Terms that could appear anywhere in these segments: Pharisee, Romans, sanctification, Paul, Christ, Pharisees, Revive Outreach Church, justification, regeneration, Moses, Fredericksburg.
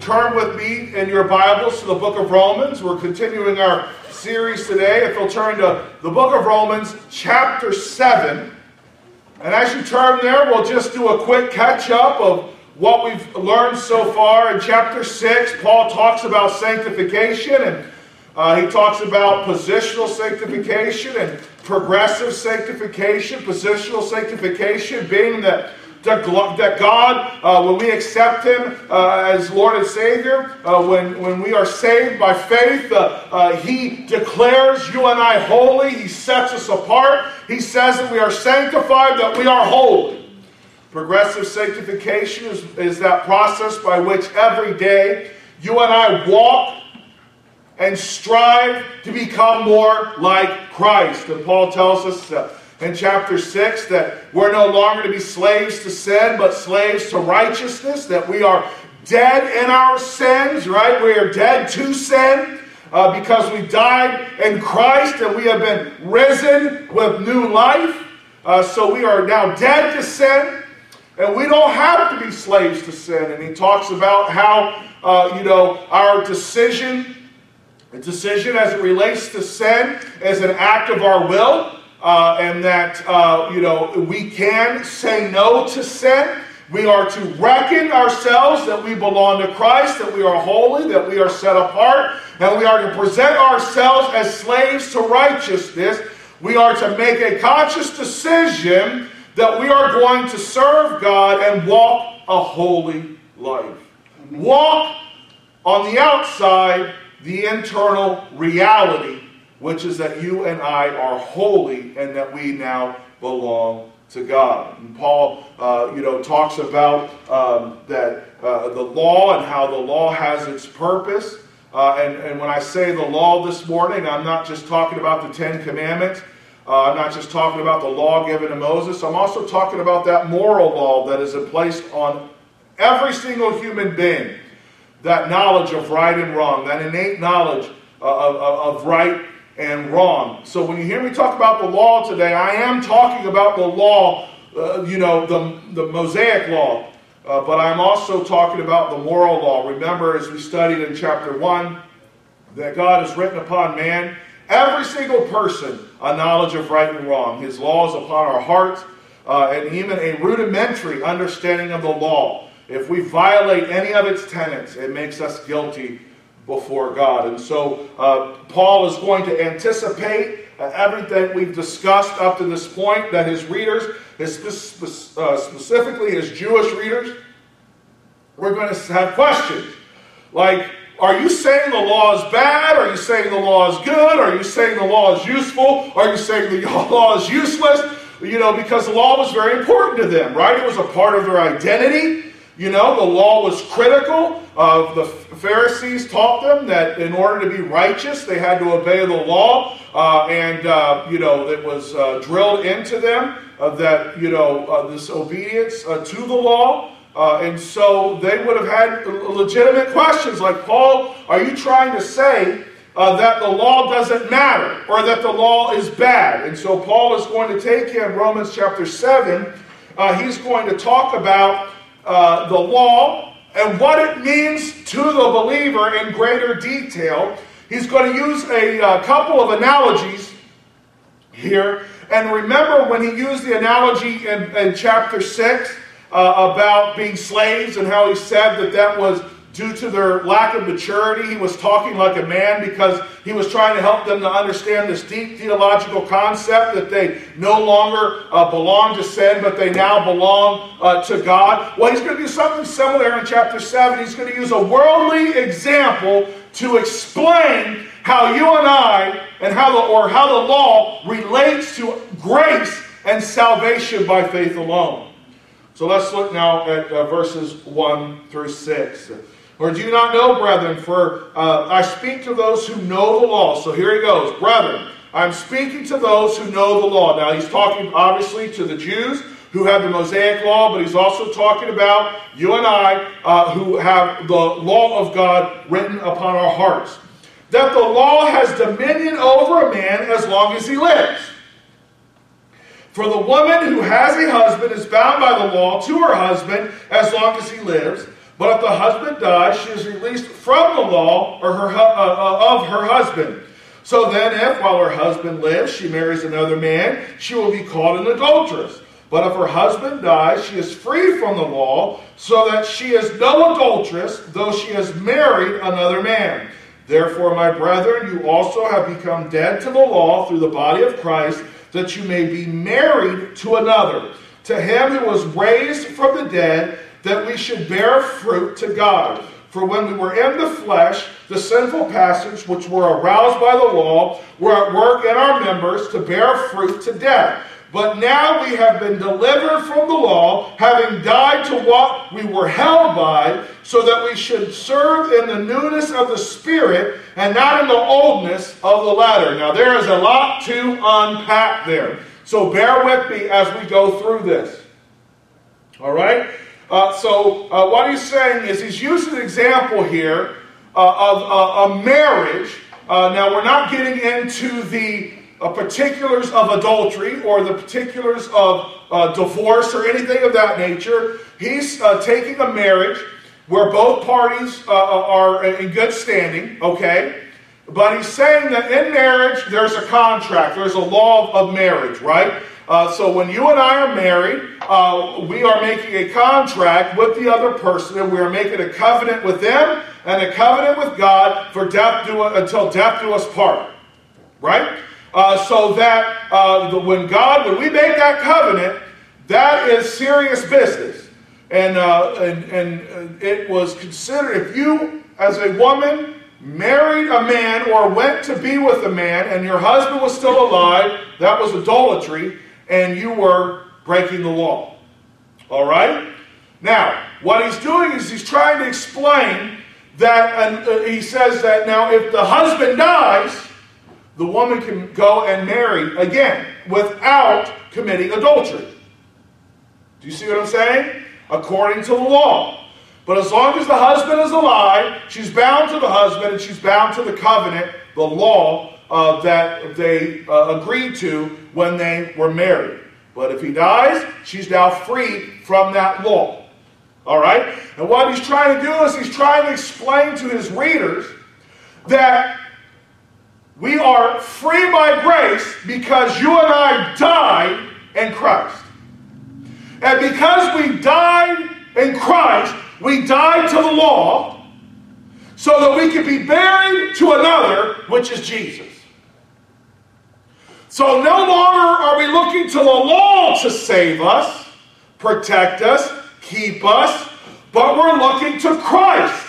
Turn with me in your Bibles to the book of Romans. We're continuing our series today. If you'll turn to the book of Romans, chapter 7. And as you turn there, we'll just do a quick catch-up of what we've learned so far. In chapter 6, Paul talks about sanctification, and he talks about positional sanctification and progressive sanctification. Positional sanctification being that God, when we accept Him as Lord and Savior, when we are saved by faith, He declares you and I holy. He sets us apart. He says that we are sanctified, that we are holy. Progressive sanctification is that process by which every day you and I walk and strive to become more like Christ. And Paul tells us that in chapter 6, that we're no longer to be slaves to sin, but slaves to righteousness, that we are dead in our sins, right? We are dead to sin because we died in Christ and we have been risen with new life. So we are now dead to sin and we don't have to be slaves to sin. And he talks about how, our decision as it relates to sin is an act of our will. And that, we can say no to sin. We are to reckon ourselves that we belong to Christ, that we are holy, that we are set apart, and we are to present ourselves as slaves to righteousness. We are to make a conscious decision that we are going to serve God and walk a holy life. Walk on the outside, the internal reality, which is that you and I are holy and that we now belong to God. And Paul, talks about the law and how the law has its purpose. And when I say the law this morning, I'm not just talking about the Ten Commandments. I'm not just talking about the law given to Moses. I'm also talking about that moral law that is placed on every single human being. That knowledge of right and wrong, that innate knowledge of right and wrong. So when you hear me talk about the law today, I am talking about the law, the Mosaic law, but I'm also talking about the moral law. Remember, as we studied in chapter 1, that God has written upon man, every single person, a knowledge of right and wrong. His law is upon our hearts, and even a rudimentary understanding of the law. If we violate any of its tenets, it makes us guilty before God. And so Paul is going to anticipate everything we've discussed up to this point, that his readers, specifically his Jewish readers, we're going to have questions. Like, are you saying the law is bad? Are you saying the law is good? Are you saying the law is useful? Are you saying the law is useless? Because the law was very important to them, right? It was a part of their identity. The law was critical. The Pharisees taught them that in order to be righteous, they had to obey the law. It was drilled into them that, this obedience to the law. And so they would have had legitimate questions like, Paul, are you trying to say that the law doesn't matter or that the law is bad? And so Paul is going to take him, Romans chapter 7, he's going to talk about the law and what it means to the believer in greater detail. He's going to use a couple of analogies here. And remember when he used the analogy in chapter 6 about being slaves and how he said that was due to their lack of maturity. He was talking like a man because he was trying to help them to understand this deep theological concept that they no longer belong to sin, but they now belong to God. Well, he's going to do something similar in chapter 7. He's going to use a worldly example to explain how you and I, and how the law relates to grace and salvation by faith alone. So let's look now at verses 1 through 6. Or do you not know, brethren, for I speak to those who know the law. So here he goes. Brethren, I'm speaking to those who know the law. Now he's talking obviously to the Jews who have the Mosaic law, but he's also talking about you and I who have the law of God written upon our hearts. That the law has dominion over a man as long as he lives. For the woman who has a husband is bound by the law to her husband as long as he lives. But if the husband dies, she is released from the law or of her husband. So then, if while her husband lives, she marries another man, she will be called an adulteress. But if her husband dies, she is free from the law, so that she is no adulteress, though she has married another man. Therefore, my brethren, you also have become dead to the law through the body of Christ, that you may be married to another, to him who was raised from the dead, that we should bear fruit to God. For when we were in the flesh, the sinful passions which were aroused by the law were at work in our members to bear fruit to death. But now we have been delivered from the law, having died to what we were held by, so that we should serve in the newness of the Spirit and not in the oldness of the letter. Now there is a lot to unpack there. So bear with me as we go through this. All right? So what he's saying is he's using an example here of a marriage. Now we're not getting into the particulars of adultery or the particulars of divorce or anything of that nature. He's taking a marriage where both parties are in good standing, okay? But he's saying that in marriage there's a contract, there's a law of marriage, right? So when you and I are married, we are making a contract with the other person, and we are making a covenant with them and a covenant with God for until death do us part, right? So that when we make that covenant, that is serious business, and it was considered if you as a woman married a man or went to be with a man and your husband was still alive, that was adultery. And you were breaking the law. All right? Now, what he's doing is he's trying to explain that, he says that now if the husband dies, the woman can go and marry again without committing adultery. Do you see what I'm saying? According to the law. But as long as the husband is alive, she's bound to the husband and she's bound to the covenant, the law, that they agreed to when they were married. But if he dies, she's now free from that law. All right? And what he's trying to do is he's trying to explain to his readers that we are free by grace because you and I died in Christ. And because we died in Christ, we died to the law so that we could be buried to another, which is Jesus. So no longer are we looking to the law to save us, protect us, keep us, but we're looking to Christ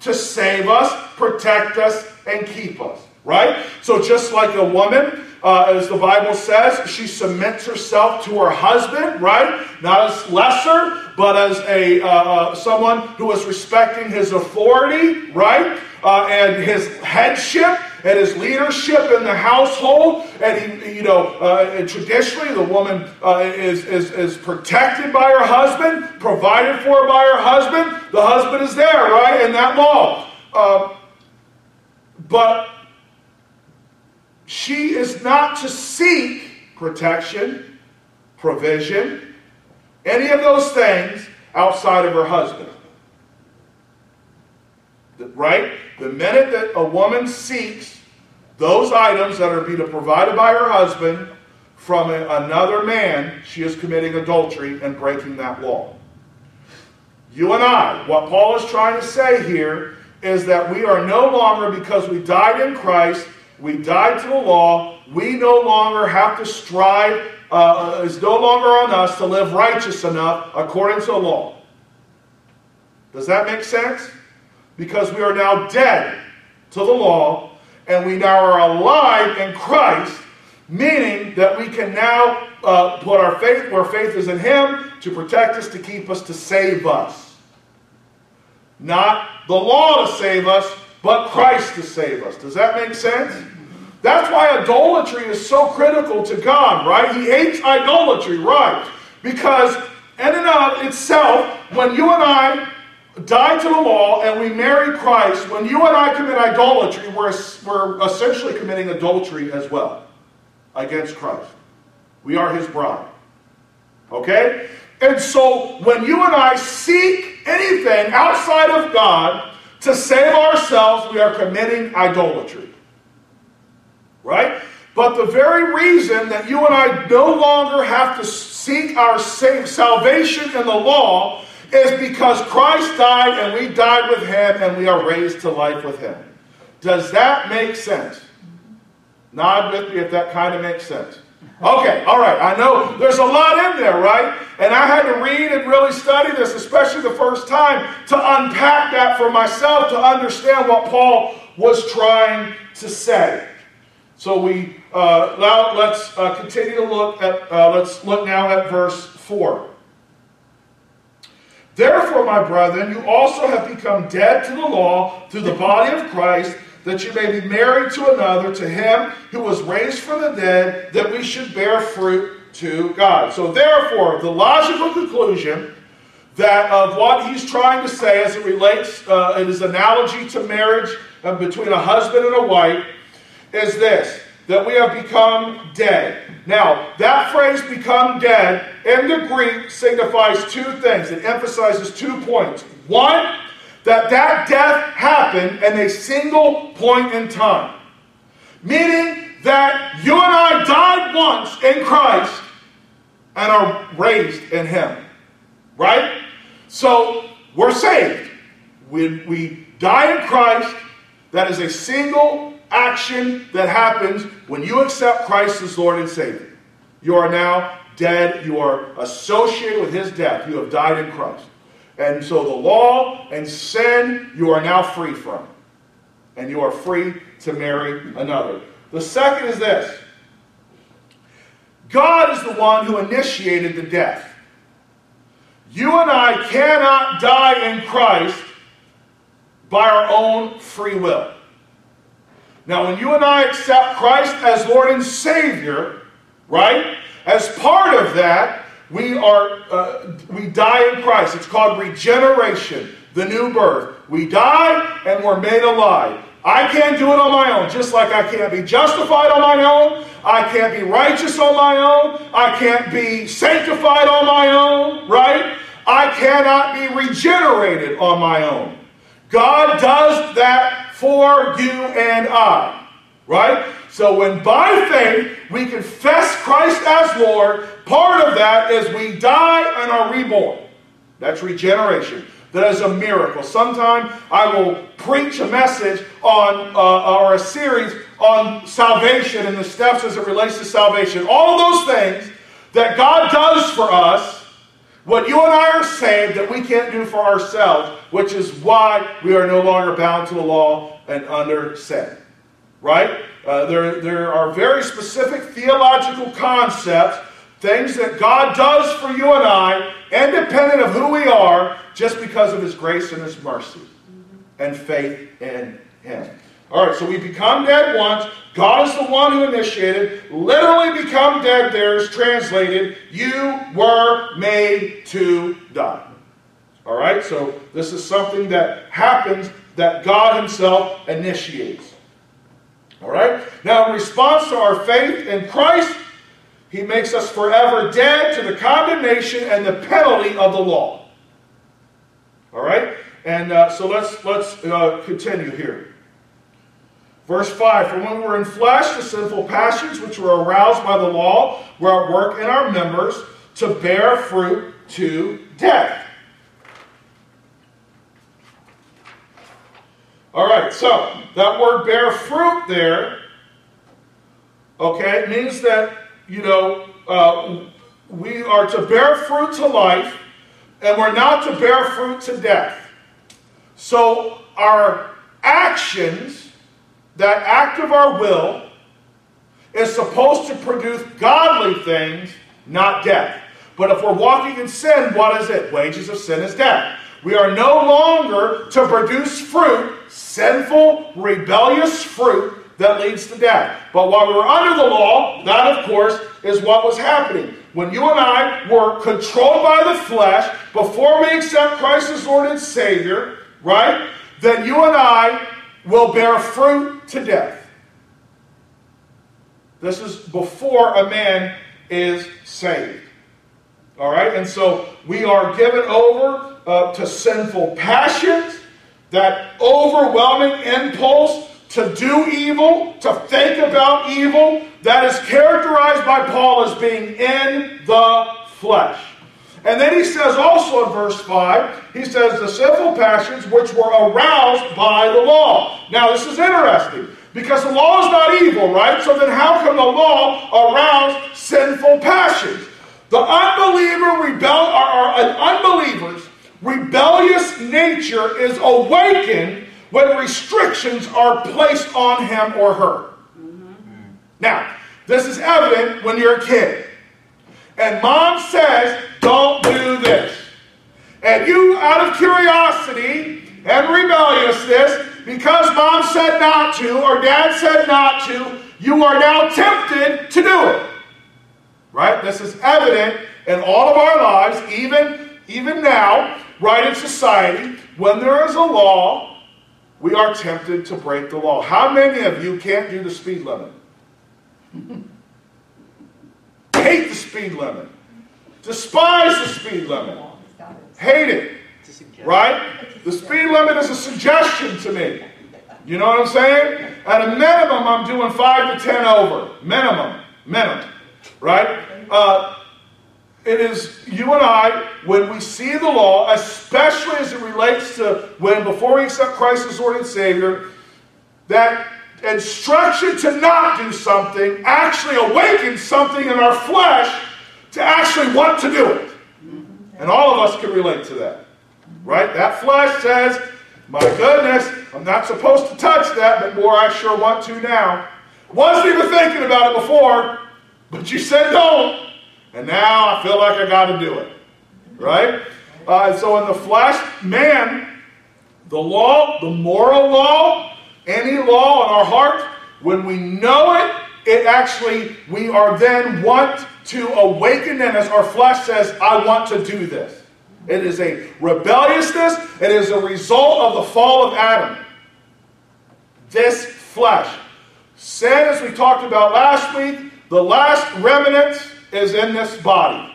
to save us, protect us, and keep us, right? So just like a woman, as the Bible says, she submits herself to her husband, right? Not as lesser, but as a someone who is respecting his authority, right? And his headship, and his leadership in the household, and and traditionally the woman is protected by her husband, provided for by her husband. The husband is there, right, in that law. But she is not to seek protection, provision, any of those things outside of her husband. Right? The minute that a woman seeks those items that are being provided by her husband from another man, she is committing adultery and breaking that law. You and I, what Paul is trying to say here is that we are no longer, because we died in Christ, we died to the law, we no longer have to strive, it's no longer on us to live righteous enough according to the law. Does that make sense? Because we are now dead to the law, and we now are alive in Christ, meaning that we can now put our faith where faith is in Him to protect us, to keep us, to save us. Not the law to save us, but Christ to save us. Does that make sense? That's why idolatry is so critical to God, right? He hates idolatry, right? Because in and of itself, when you and I die to the law and we marry Christ, when you and I commit idolatry, we're essentially committing adultery as well against Christ. We are his bride. Okay? And so when you and I seek anything outside of God to save ourselves, we are committing idolatry. Right? But the very reason that you and I no longer have to seek our salvation in the law is because Christ died and we died with him and we are raised to life with him. Does that make sense? Nod with me if that kind of makes sense. Okay, all right, I know there's a lot in there, right? And I had to read and really study this, especially the first time, to unpack that for myself, to understand what Paul was trying to say. So let's continue to look at, let's look now at verse 4. Therefore, my brethren, you also have become dead to the law through the body of Christ, that you may be married to another, to him who was raised from the dead, that we should bear fruit to God. So therefore, the logical conclusion that of what he's trying to say as it relates in his analogy to marriage between a husband and a wife is this, that we have become dead. Now, that phrase, become dead, in the Greek signifies two things. It emphasizes 2 points. One, that death happened in a single point in time. Meaning that you and I died once in Christ and are raised in him. Right? So, we're saved. When we die in Christ, that is a single action that happens when you accept Christ as Lord and Savior. You are now dead. You are associated with his death. You have died in Christ. And so the law and sin, you are now free from. And you are free to marry another. The second is this. God is the one who initiated the death. You and I cannot die in Christ by our own free will. Now, when you and I accept Christ as Lord and Savior, right, as part of that, we die in Christ. It's called regeneration, the new birth. We die and we're made alive. I can't do it on my own, just like I can't be justified on my own. I can't be righteous on my own. I can't be sanctified on my own, right? I cannot be regenerated on my own. God does that for you and I, right? So when by faith we confess Christ as Lord, part of that is we die and are reborn. That's regeneration. That is a miracle. Sometime I will preach a message on or a series on salvation and the steps as it relates to salvation. All of those things that God does for us, what you and I are saved that we can't do for ourselves, which is why we are no longer bound to the law and under sin. Right? There are very specific theological concepts, things that God does for you and I, independent of who we are, just because of his grace and his mercy and faith in him. All right, so we become dead once. God is the one who initiated. Literally become dead there is translated, you were made to die. All right, so this is something that happens that God himself initiates. All right, now in response to our faith in Christ, he makes us forever dead to the condemnation and the penalty of the law. All right, and so let's continue here. Verse 5, for when we were in flesh, the sinful passions which were aroused by the law were at work in our members to bear fruit to death. All right, so that word bear fruit there, okay, means that, you know, we are to bear fruit to life and we're not to bear fruit to death. So our actions, that act of our will, is supposed to produce godly things, not death. But if we're walking in sin, what is it? Wages of sin is death. We are no longer to produce fruit, sinful, rebellious fruit that leads to death. But while we were under the law, that, of course, is what was happening. When you and I were controlled by the flesh, before we accept Christ as Lord and Savior, right, then you and I will bear fruit to death. This is before a man is saved. All right? And so we are given over to sinful passions, that overwhelming impulse to do evil, to think about evil, that is characterized by Paul as being in the flesh. And then he says also in verse 5, he says the sinful passions which were aroused by the law. Now this is interesting, because the law is not evil, right? So then how can the law arouse sinful passions? The unbeliever's rebellious nature is awakened when restrictions are placed on him or her. Mm-hmm. Now, this is evident when you're a kid. And mom says, don't do this. And you, out of curiosity and rebelliousness, because mom said not to or dad said not to, you are now tempted to do it. Right? This is evident in all of our lives, even now, right, in society. When there is a law, we are tempted to break the law. How many of you can't do the speed limit? Hate the speed limit. Despise the speed limit. Hate it. Right? The speed limit is a suggestion to me. You know what I'm saying? At a minimum, I'm doing 5 to 10 over. Minimum. Right? It is you and I, when we see the law, especially as it relates to before we accept Christ as Lord and Savior, that instruction to not do something actually awakens something in our flesh to actually want to do it. And all of us can relate to that. Right? That flesh says, my goodness, I'm not supposed to touch that, but boy, I sure want to now. Wasn't even thinking about it before, but you said don't, and now I feel like I got to do it. Right? So in the flesh, man, the law, the moral law, any law in our heart, when we know it, we are then want to awaken in us. Our flesh says, I want to do this. It is a rebelliousness. It is a result of the fall of Adam. This flesh. Sin, as we talked about last week, the last remnant is in this body.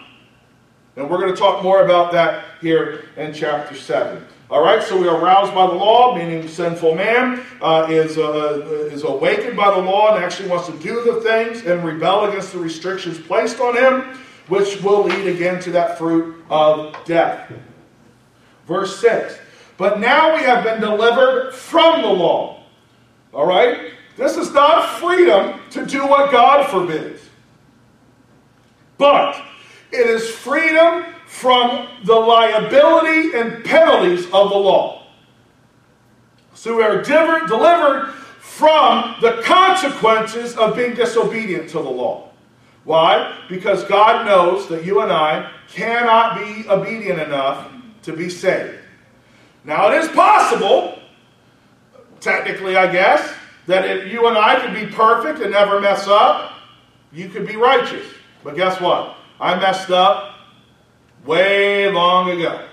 And we're going to talk more about that here in chapter 7. All right, so we are aroused by the law, meaning sinful man is awakened by the law and actually wants to do the things and rebel against the restrictions placed on him, which will lead again to that fruit of death. Verse 6. But now we have been delivered from the law. All right? This is not freedom to do what God forbids. But it is freedom from the liability and penalties of the law. So we are delivered from the consequences of being disobedient to the law. Why? Because God knows that you and I cannot be obedient enough to be saved. Now, it is possible, technically, I guess, that if you and I could be perfect and never mess up, you could be righteous. But guess what? I messed up way long ago.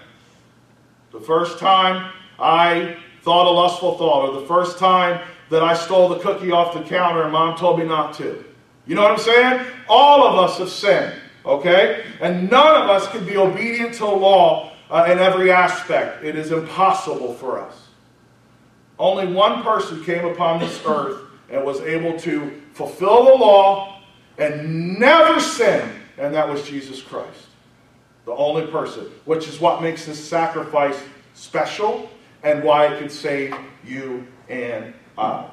The first time I thought a lustful thought, or the first time that I stole the cookie off the counter and mom told me not to. You know what I'm saying? All of us have sinned, okay? And none of us can be obedient to the law in every aspect. It is impossible for us. Only one person came upon this earth and was able to fulfill the law and never sin, and that was Jesus Christ. The only person, which is what makes this sacrifice special and why it could save you and I.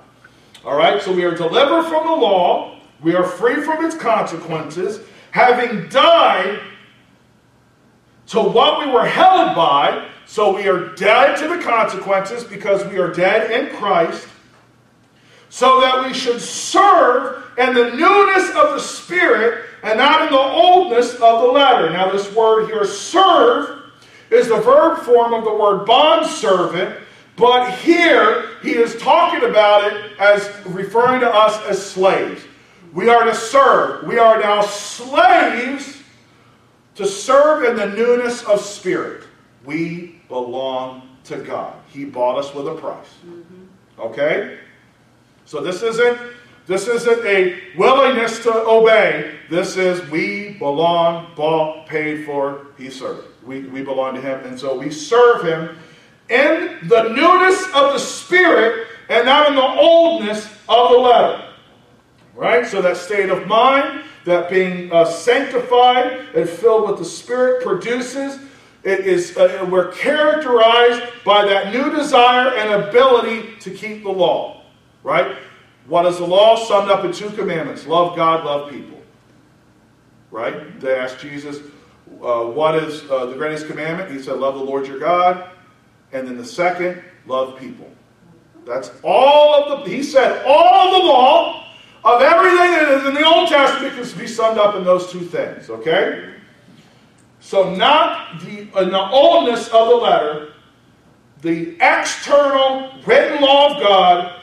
All right, so we are delivered from the law. We are free from its consequences, having died to what we were held by, so we are dead to the consequences because we are dead in Christ, so that we should serve in the newness of the Spirit and not in the oldness of the letter. Now this word here, serve, is the verb form of the word bondservant, but here he is talking about it as referring to us as slaves. We are to serve. We are now slaves to serve in the newness of spirit. We belong to God. He bought us with a price. Okay? So this isn't a willingness to obey. This is we belong, bought, paid for, he served. We belong to him, and so we serve him in the newness of the spirit and not in the oldness of the letter. Right? So that state of mind, that being sanctified and filled with the spirit produces, it is, we're characterized by that new desire and ability to keep the law. Right? What is the law? Summed up in two commandments. Love God, love people. Right? They asked Jesus, what is the greatest commandment? He said, love the Lord your God. And then the second, love people. That's all of the, he said, all of the law of everything that is in the Old Testament can be summed up in those two things. Okay? So not in the oldness of the letter, the external written law of God,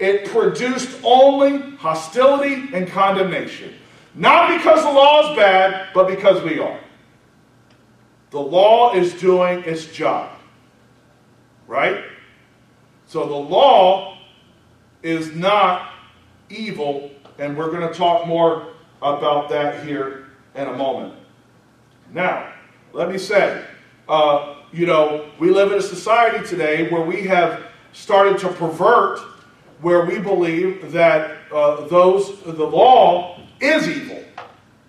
it produced only hostility and condemnation. Not because the law is bad, but because we are. The law is doing its job. Right? So the law is not evil, and we're going to talk more about that here in a moment. Now, let me say, we live in a society today where we have started to pervert where we believe that the law is evil,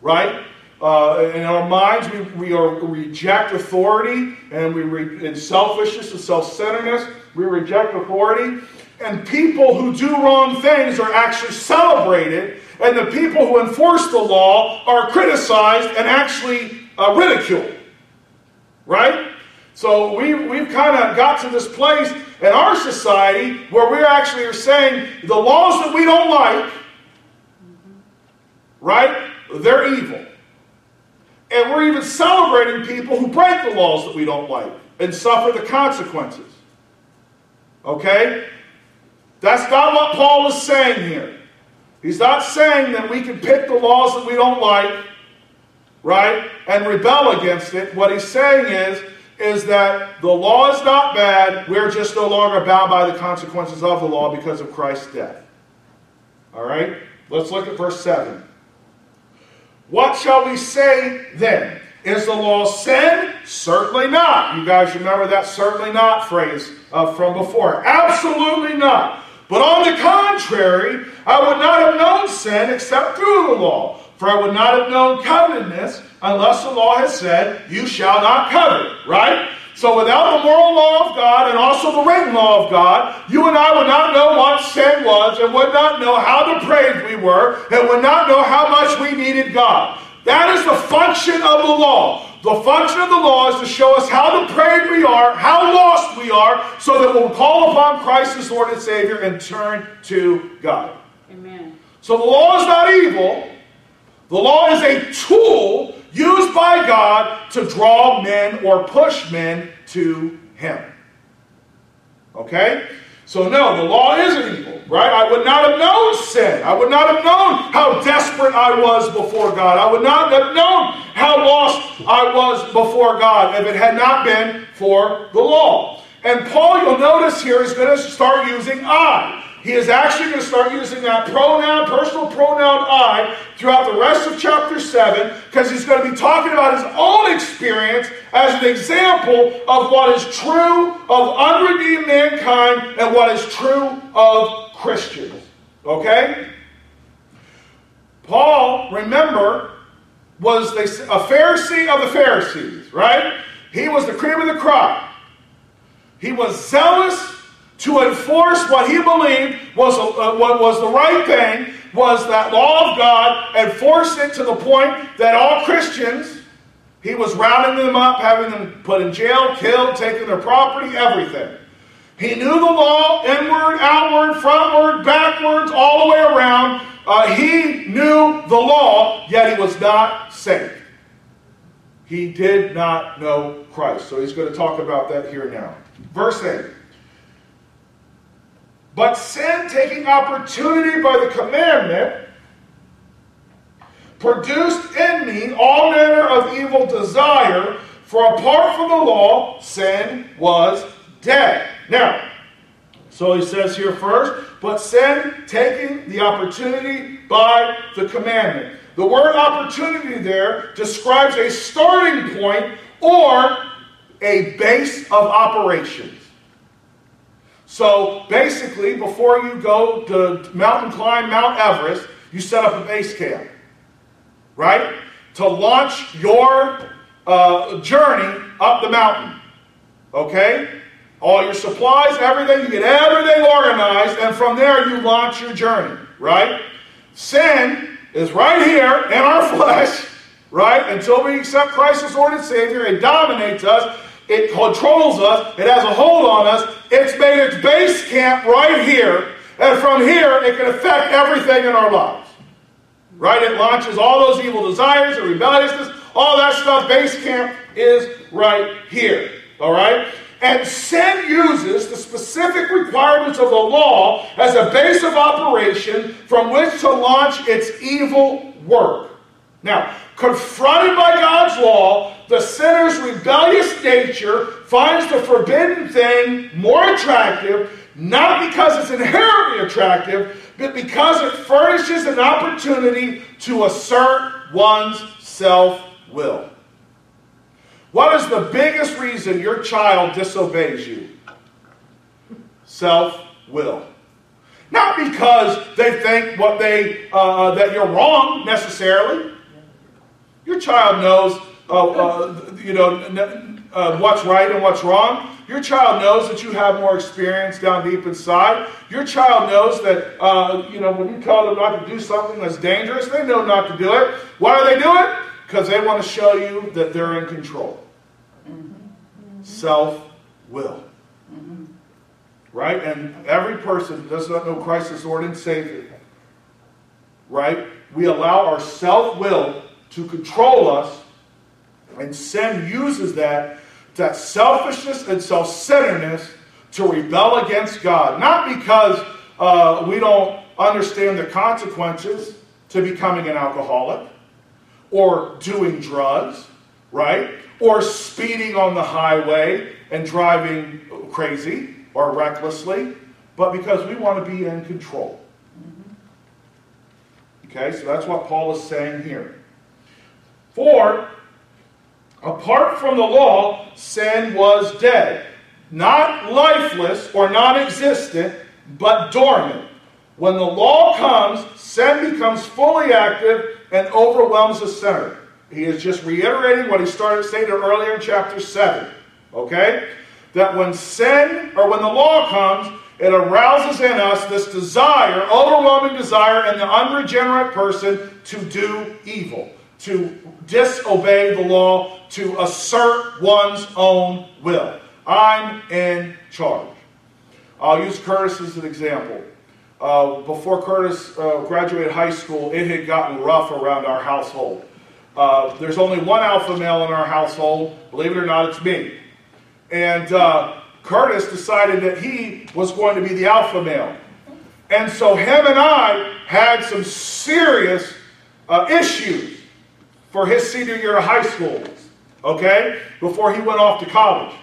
right? In our minds, we reject authority, and in selfishness and self-centeredness, we reject authority. And people who do wrong things are actually celebrated, and the people who enforce the law are criticized and actually ridiculed, right? So we've kind of got to this place in our society where we actually are saying the laws that we don't like, right, they're evil. And we're even celebrating people who break the laws that we don't like and suffer the consequences. Okay? That's not what Paul is saying here. He's not saying that we can pick the laws that we don't like, right, and rebel against it. What he's saying is that the law is not bad, we're just no longer bound by the consequences of the law because of Christ's death. All right? Let's look at verse 7. What shall we say then? Is the law sin? Certainly not. You guys remember that certainly not phrase from before. Absolutely not. But on the contrary, I would not have known sin except through the law. For I would not have known covetousness unless the law had said, you shall not covet, right? So without the moral law of God and also the written law of God, you and I would not know what sin was and would not know how depraved we were and would not know how much we needed God. That is the function of the law. The function of the law is to show us how depraved we are, how lost we are, so that we'll call upon Christ as Lord and Savior and turn to God. Amen. So the law is not evil. The law is a tool used by God to draw men or push men to him. Okay? So no, the law isn't evil, right? I would not have known sin. I would not have known how desperate I was before God. I would not have known how lost I was before God if it had not been for the law. And Paul, you'll notice here, is going to start using I. He is actually going to start using that pronoun, personal pronoun I, throughout the rest of chapter 7, because he's going to be talking about his own experience as an example of what is true of unredeemed mankind and what is true of Christians. Okay? Paul, remember, was a Pharisee of the Pharisees, right? He was the cream of the crop. He was zealous to enforce what he believed was the right thing, was that law of God, and force it to the point that all Christians, he was rounding them up, having them put in jail, killed, taking their property, everything. He knew the law inward, outward, frontward, backwards, all the way around. He knew the law, yet he was not saved. He did not know Christ. So he's going to talk about that here now. Verse 8. But sin, taking opportunity by the commandment, produced in me all manner of evil desire, for apart from the law, sin was dead. Now, so he says here first, but sin, taking the opportunity by the commandment. The word opportunity there describes a starting point or a base of operations. So basically, before you go to mountain climb Mount Everest, you set up a base camp, right? To launch your journey up the mountain, okay? All your supplies, everything, you get everything organized, and from there you launch your journey, right? Sin is right here in our flesh, right? Until we accept Christ as Lord and Savior, it dominates us. It controls us. It has a hold on us. It's made its base camp right here. And from here, it can affect everything in our lives. Right? It launches all those evil desires and rebelliousness. All that stuff, base camp is right here. All right? And sin uses the specific requirements of the law as a base of operation from which to launch its evil work. Now, confronted by God's law, the sinner's rebellious nature finds the forbidden thing more attractive, not because it's inherently attractive, but because it furnishes an opportunity to assert one's self-will. What is the biggest reason your child disobeys you? Self-will. Not because they think what they that you're wrong necessarily. Your child knows, what's right and what's wrong. Your child knows that you have more experience down deep inside. Your child knows that, when you tell them not to do something that's dangerous, they know not to do it. Why do they do it? Because they want to show you that they're in control. Self-will. Right? And every person that does not know Christ as Lord and Savior, right? We allow our self-will to control us, and sin uses that selfishness and self-centeredness to rebel against God. Not because we don't understand the consequences to becoming an alcoholic, or doing drugs, right? Or speeding on the highway and driving crazy or recklessly, but because we want to be in control. Okay, so that's what Paul is saying here. For, apart from the law, sin was dead. Not lifeless or non-existent, but dormant. When the law comes, sin becomes fully active and overwhelms the sinner. He is just reiterating what he started saying earlier in chapter 7. Okay? That when the law comes, it arouses in us this desire, overwhelming desire in the unregenerate person to do evil, to disobey the law, to assert one's own will. I'm in charge. I'll use Curtis as an example. Before Curtis graduated high school, it had gotten rough around our household. There's only one alpha male in our household. Believe it or not, it's me. And Curtis decided that he was going to be the alpha male. And so him and I had some serious issues for his senior year of high school, okay? Before he went off to college.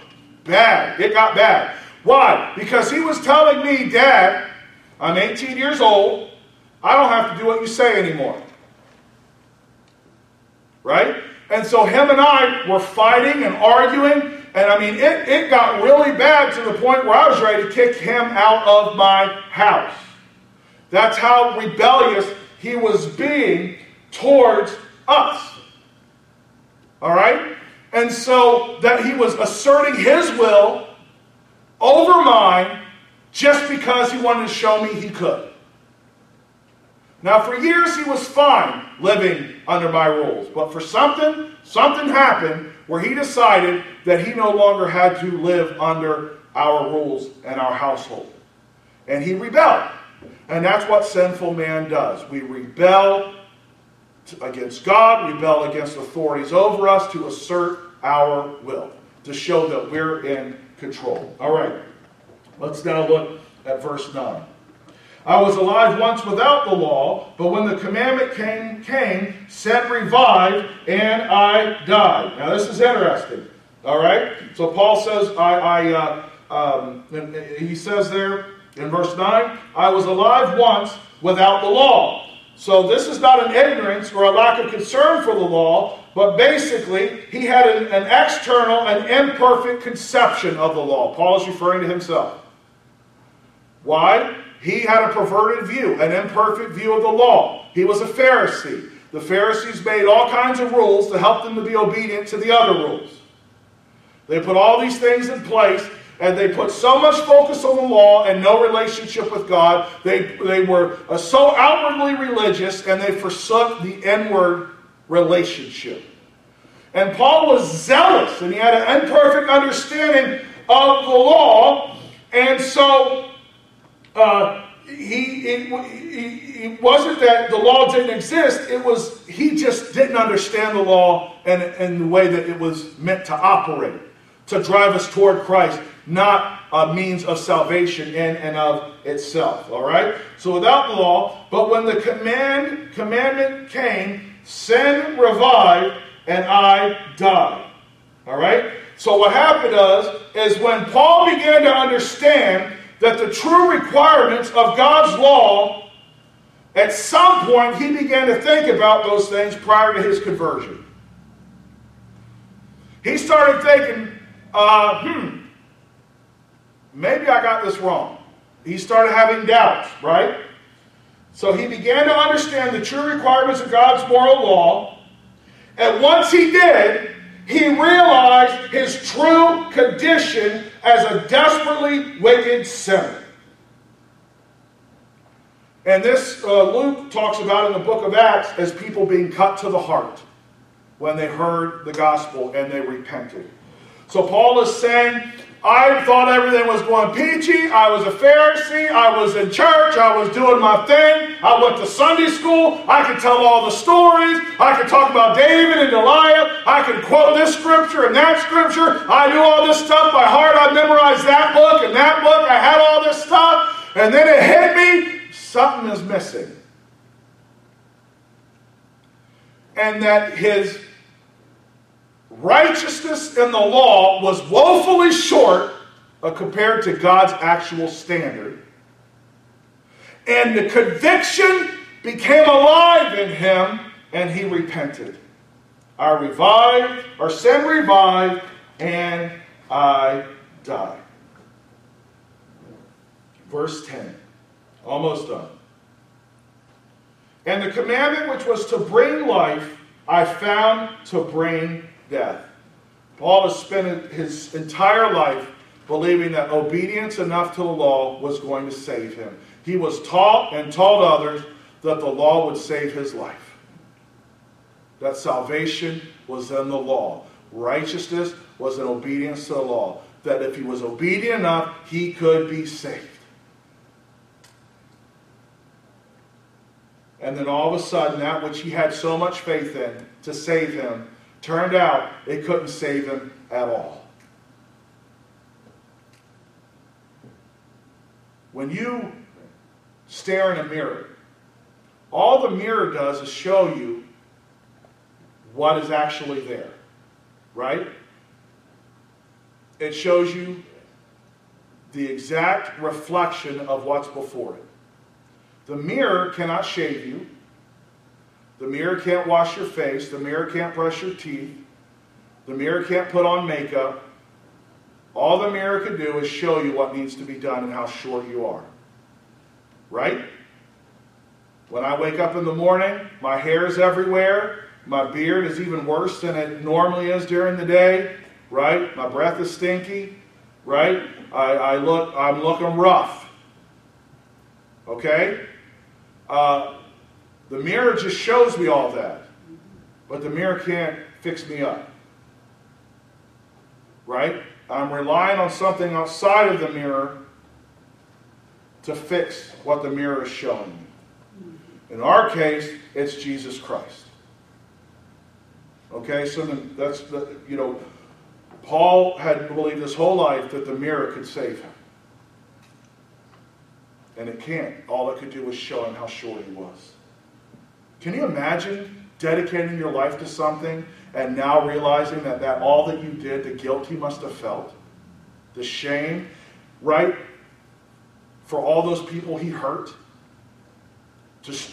Bad. It got bad. Why? Because he was telling me, Dad, I'm 18 years old. I don't have to do what you say anymore. Right? And so him and I were fighting and arguing. And I mean, it got really bad to the point where I was ready to kick him out of my house. That's how rebellious he was being towards us. All right? And so that he was asserting his will over mine just because he wanted to show me he could. Now, for years he was fine living under my rules. But for something happened where he decided that he no longer had to live under our rules and our household. And he rebelled. And that's what sinful man does. We rebel against God, rebel against authorities over us, to assert our will, to show that we're in control. All right, let's now look at verse 9. I was alive once without the law, but when the commandment came, sin revived, and I died. Now this is interesting. All right, so Paul says, he says there in verse 9, I was alive once without the law. So this is not an ignorance or a lack of concern for the law, but basically he had an external and imperfect conception of the law. Paul is referring to himself. Why? He had a perverted view, an imperfect view of the law. He was a Pharisee. The Pharisees made all kinds of rules to help them to be obedient to the other rules. They put all these things in place, and they put so much focus on the law and no relationship with God. They were so outwardly religious, and they forsook the inward relationship. And Paul was zealous, and he had an imperfect understanding of the law, and so it wasn't that the law didn't exist, it was he just didn't understand the law and the way that it was meant to operate, to drive us toward Christ, not a means of salvation in and of itself. All right? So without the law, but when the commandment came, sin revived and I died. All right? So what happened is when Paul began to understand that the true requirements of God's law, at some point he began to think about those things prior to his conversion. He started thinking, maybe I got this wrong. He started having doubts, right? So he began to understand the true requirements of God's moral law. And once he did, he realized his true condition as a desperately wicked sinner. And this Luke talks about in the book of Acts as people being cut to the heart when they heard the gospel and they repented. So Paul is saying, I thought everything was going peachy. I was a Pharisee. I was in church. I was doing my thing. I went to Sunday school. I could tell all the stories. I could talk about David and Goliath. I could quote this scripture and that scripture. I knew all this stuff by heart. I memorized that book and that book. I had all this stuff. And then it hit me. Something is missing. And that his righteousness in the law was woefully short compared to God's actual standard. And the conviction became alive in him, and he repented. Sin revived, and I died. Verse 10. Almost done. And the commandment which was to bring life, I found to bring death. Paul has spent his entire life believing that obedience enough to the law was going to save him. He was taught and told others that the law would save his life. That salvation was in the law. Righteousness was in obedience to the law. That if he was obedient enough, he could be saved. And then all of a sudden, that which he had so much faith in to save him, turned out, it couldn't save him at all. When you stare in a mirror, all the mirror does is show you what is actually there, right? It shows you the exact reflection of what's before it. The mirror cannot shave you. The mirror can't wash your face. The mirror can't brush your teeth. The mirror can't put on makeup. All the mirror can do is show you what needs to be done and how short you are. Right? When I wake up in the morning, my hair is everywhere. My beard is even worse than it normally is during the day. Right? My breath is stinky. Right? I'm looking rough. Okay? The mirror just shows me all that. But the mirror can't fix me up. Right? I'm relying on something outside of the mirror to fix what the mirror is showing me. In our case, it's Jesus Christ. Okay, so then that's the, you know, Paul had believed his whole life that the mirror could save him. And it can't. All it could do was show him how short he was. Can you imagine dedicating your life to something and now realizing that, all that you did, the guilt you must have felt, the shame, right? For all those people he hurt,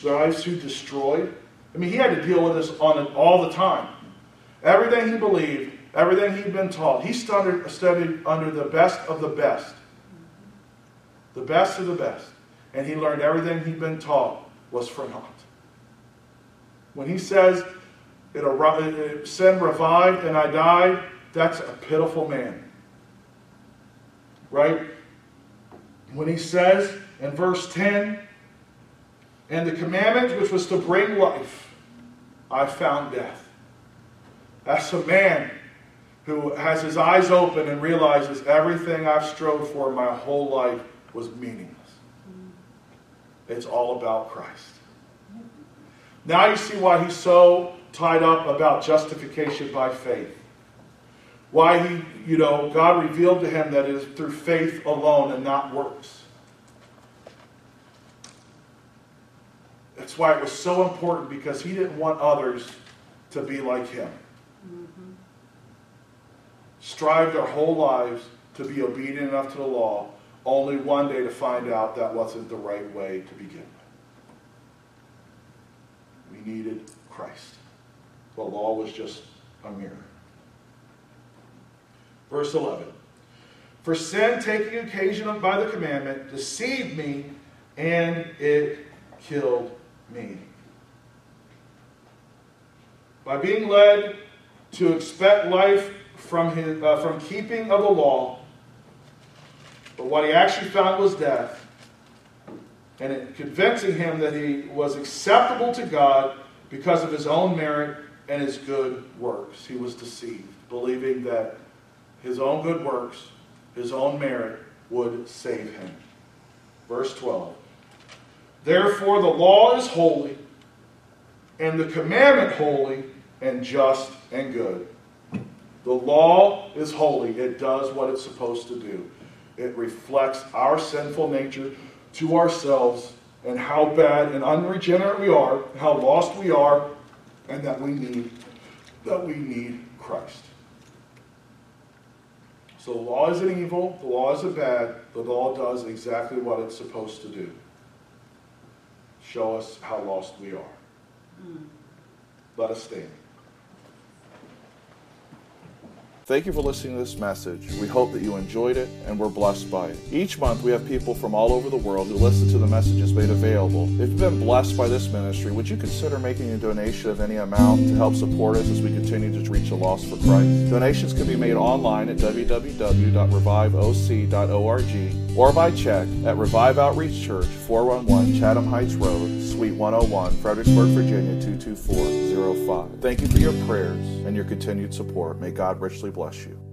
lives who destroyed. I mean, he had to deal with this all the time. Everything he believed, everything he'd been taught, he studied under the best of the best. The best of the best. And he learned everything he'd been taught was for naught. When he says, sin revived and I died, that's a pitiful man. Right? When he says in verse 10, and the commandment which was to bring life, I found death. That's a man who has his eyes open and realizes everything I've strove for my whole life was meaningless. It's all about Christ. Now you see why he's so tied up about justification by faith. Why he, you know, God revealed to him that it is through faith alone and not works. That's why it was so important, because he didn't want others to be like him. Mm-hmm. Strive their whole lives to be obedient enough to the law, only one day to find out that wasn't the right way to begin with. We needed Christ. The law was just a mirror. Verse 11. For sin, taking occasion by the commandment, deceived me, and it killed me. By being led to expect life from keeping of the law, but what he actually found was death, and it convincing him that he was acceptable to God because of his own merit and his good works. He was deceived, believing that his own good works, his own merit, would save him. Verse 12. Therefore the law is holy, and the commandment holy, and just and good. The law is holy. It does what it's supposed to do. It reflects our sinful nature to ourselves, and how bad and unregenerate we are, how lost we are, and that we need Christ. So the law isn't evil, the law isn't bad, the law does exactly what it's supposed to do. Show us how lost we are. Let us stand. Thank you for listening to this message. We hope that you enjoyed it and were blessed by it. Each month we have people from all over the world who listen to the messages made available. If you've been blessed by this ministry, would you consider making a donation of any amount to help support us as we continue to reach the lost for Christ? Donations can be made online at www.reviveoc.org or by check at Revive Outreach Church, 411 Chatham Heights Road, Suite 101, Fredericksburg, Virginia, 22405. Thank you for your prayers and your continued support. May God richly bless you.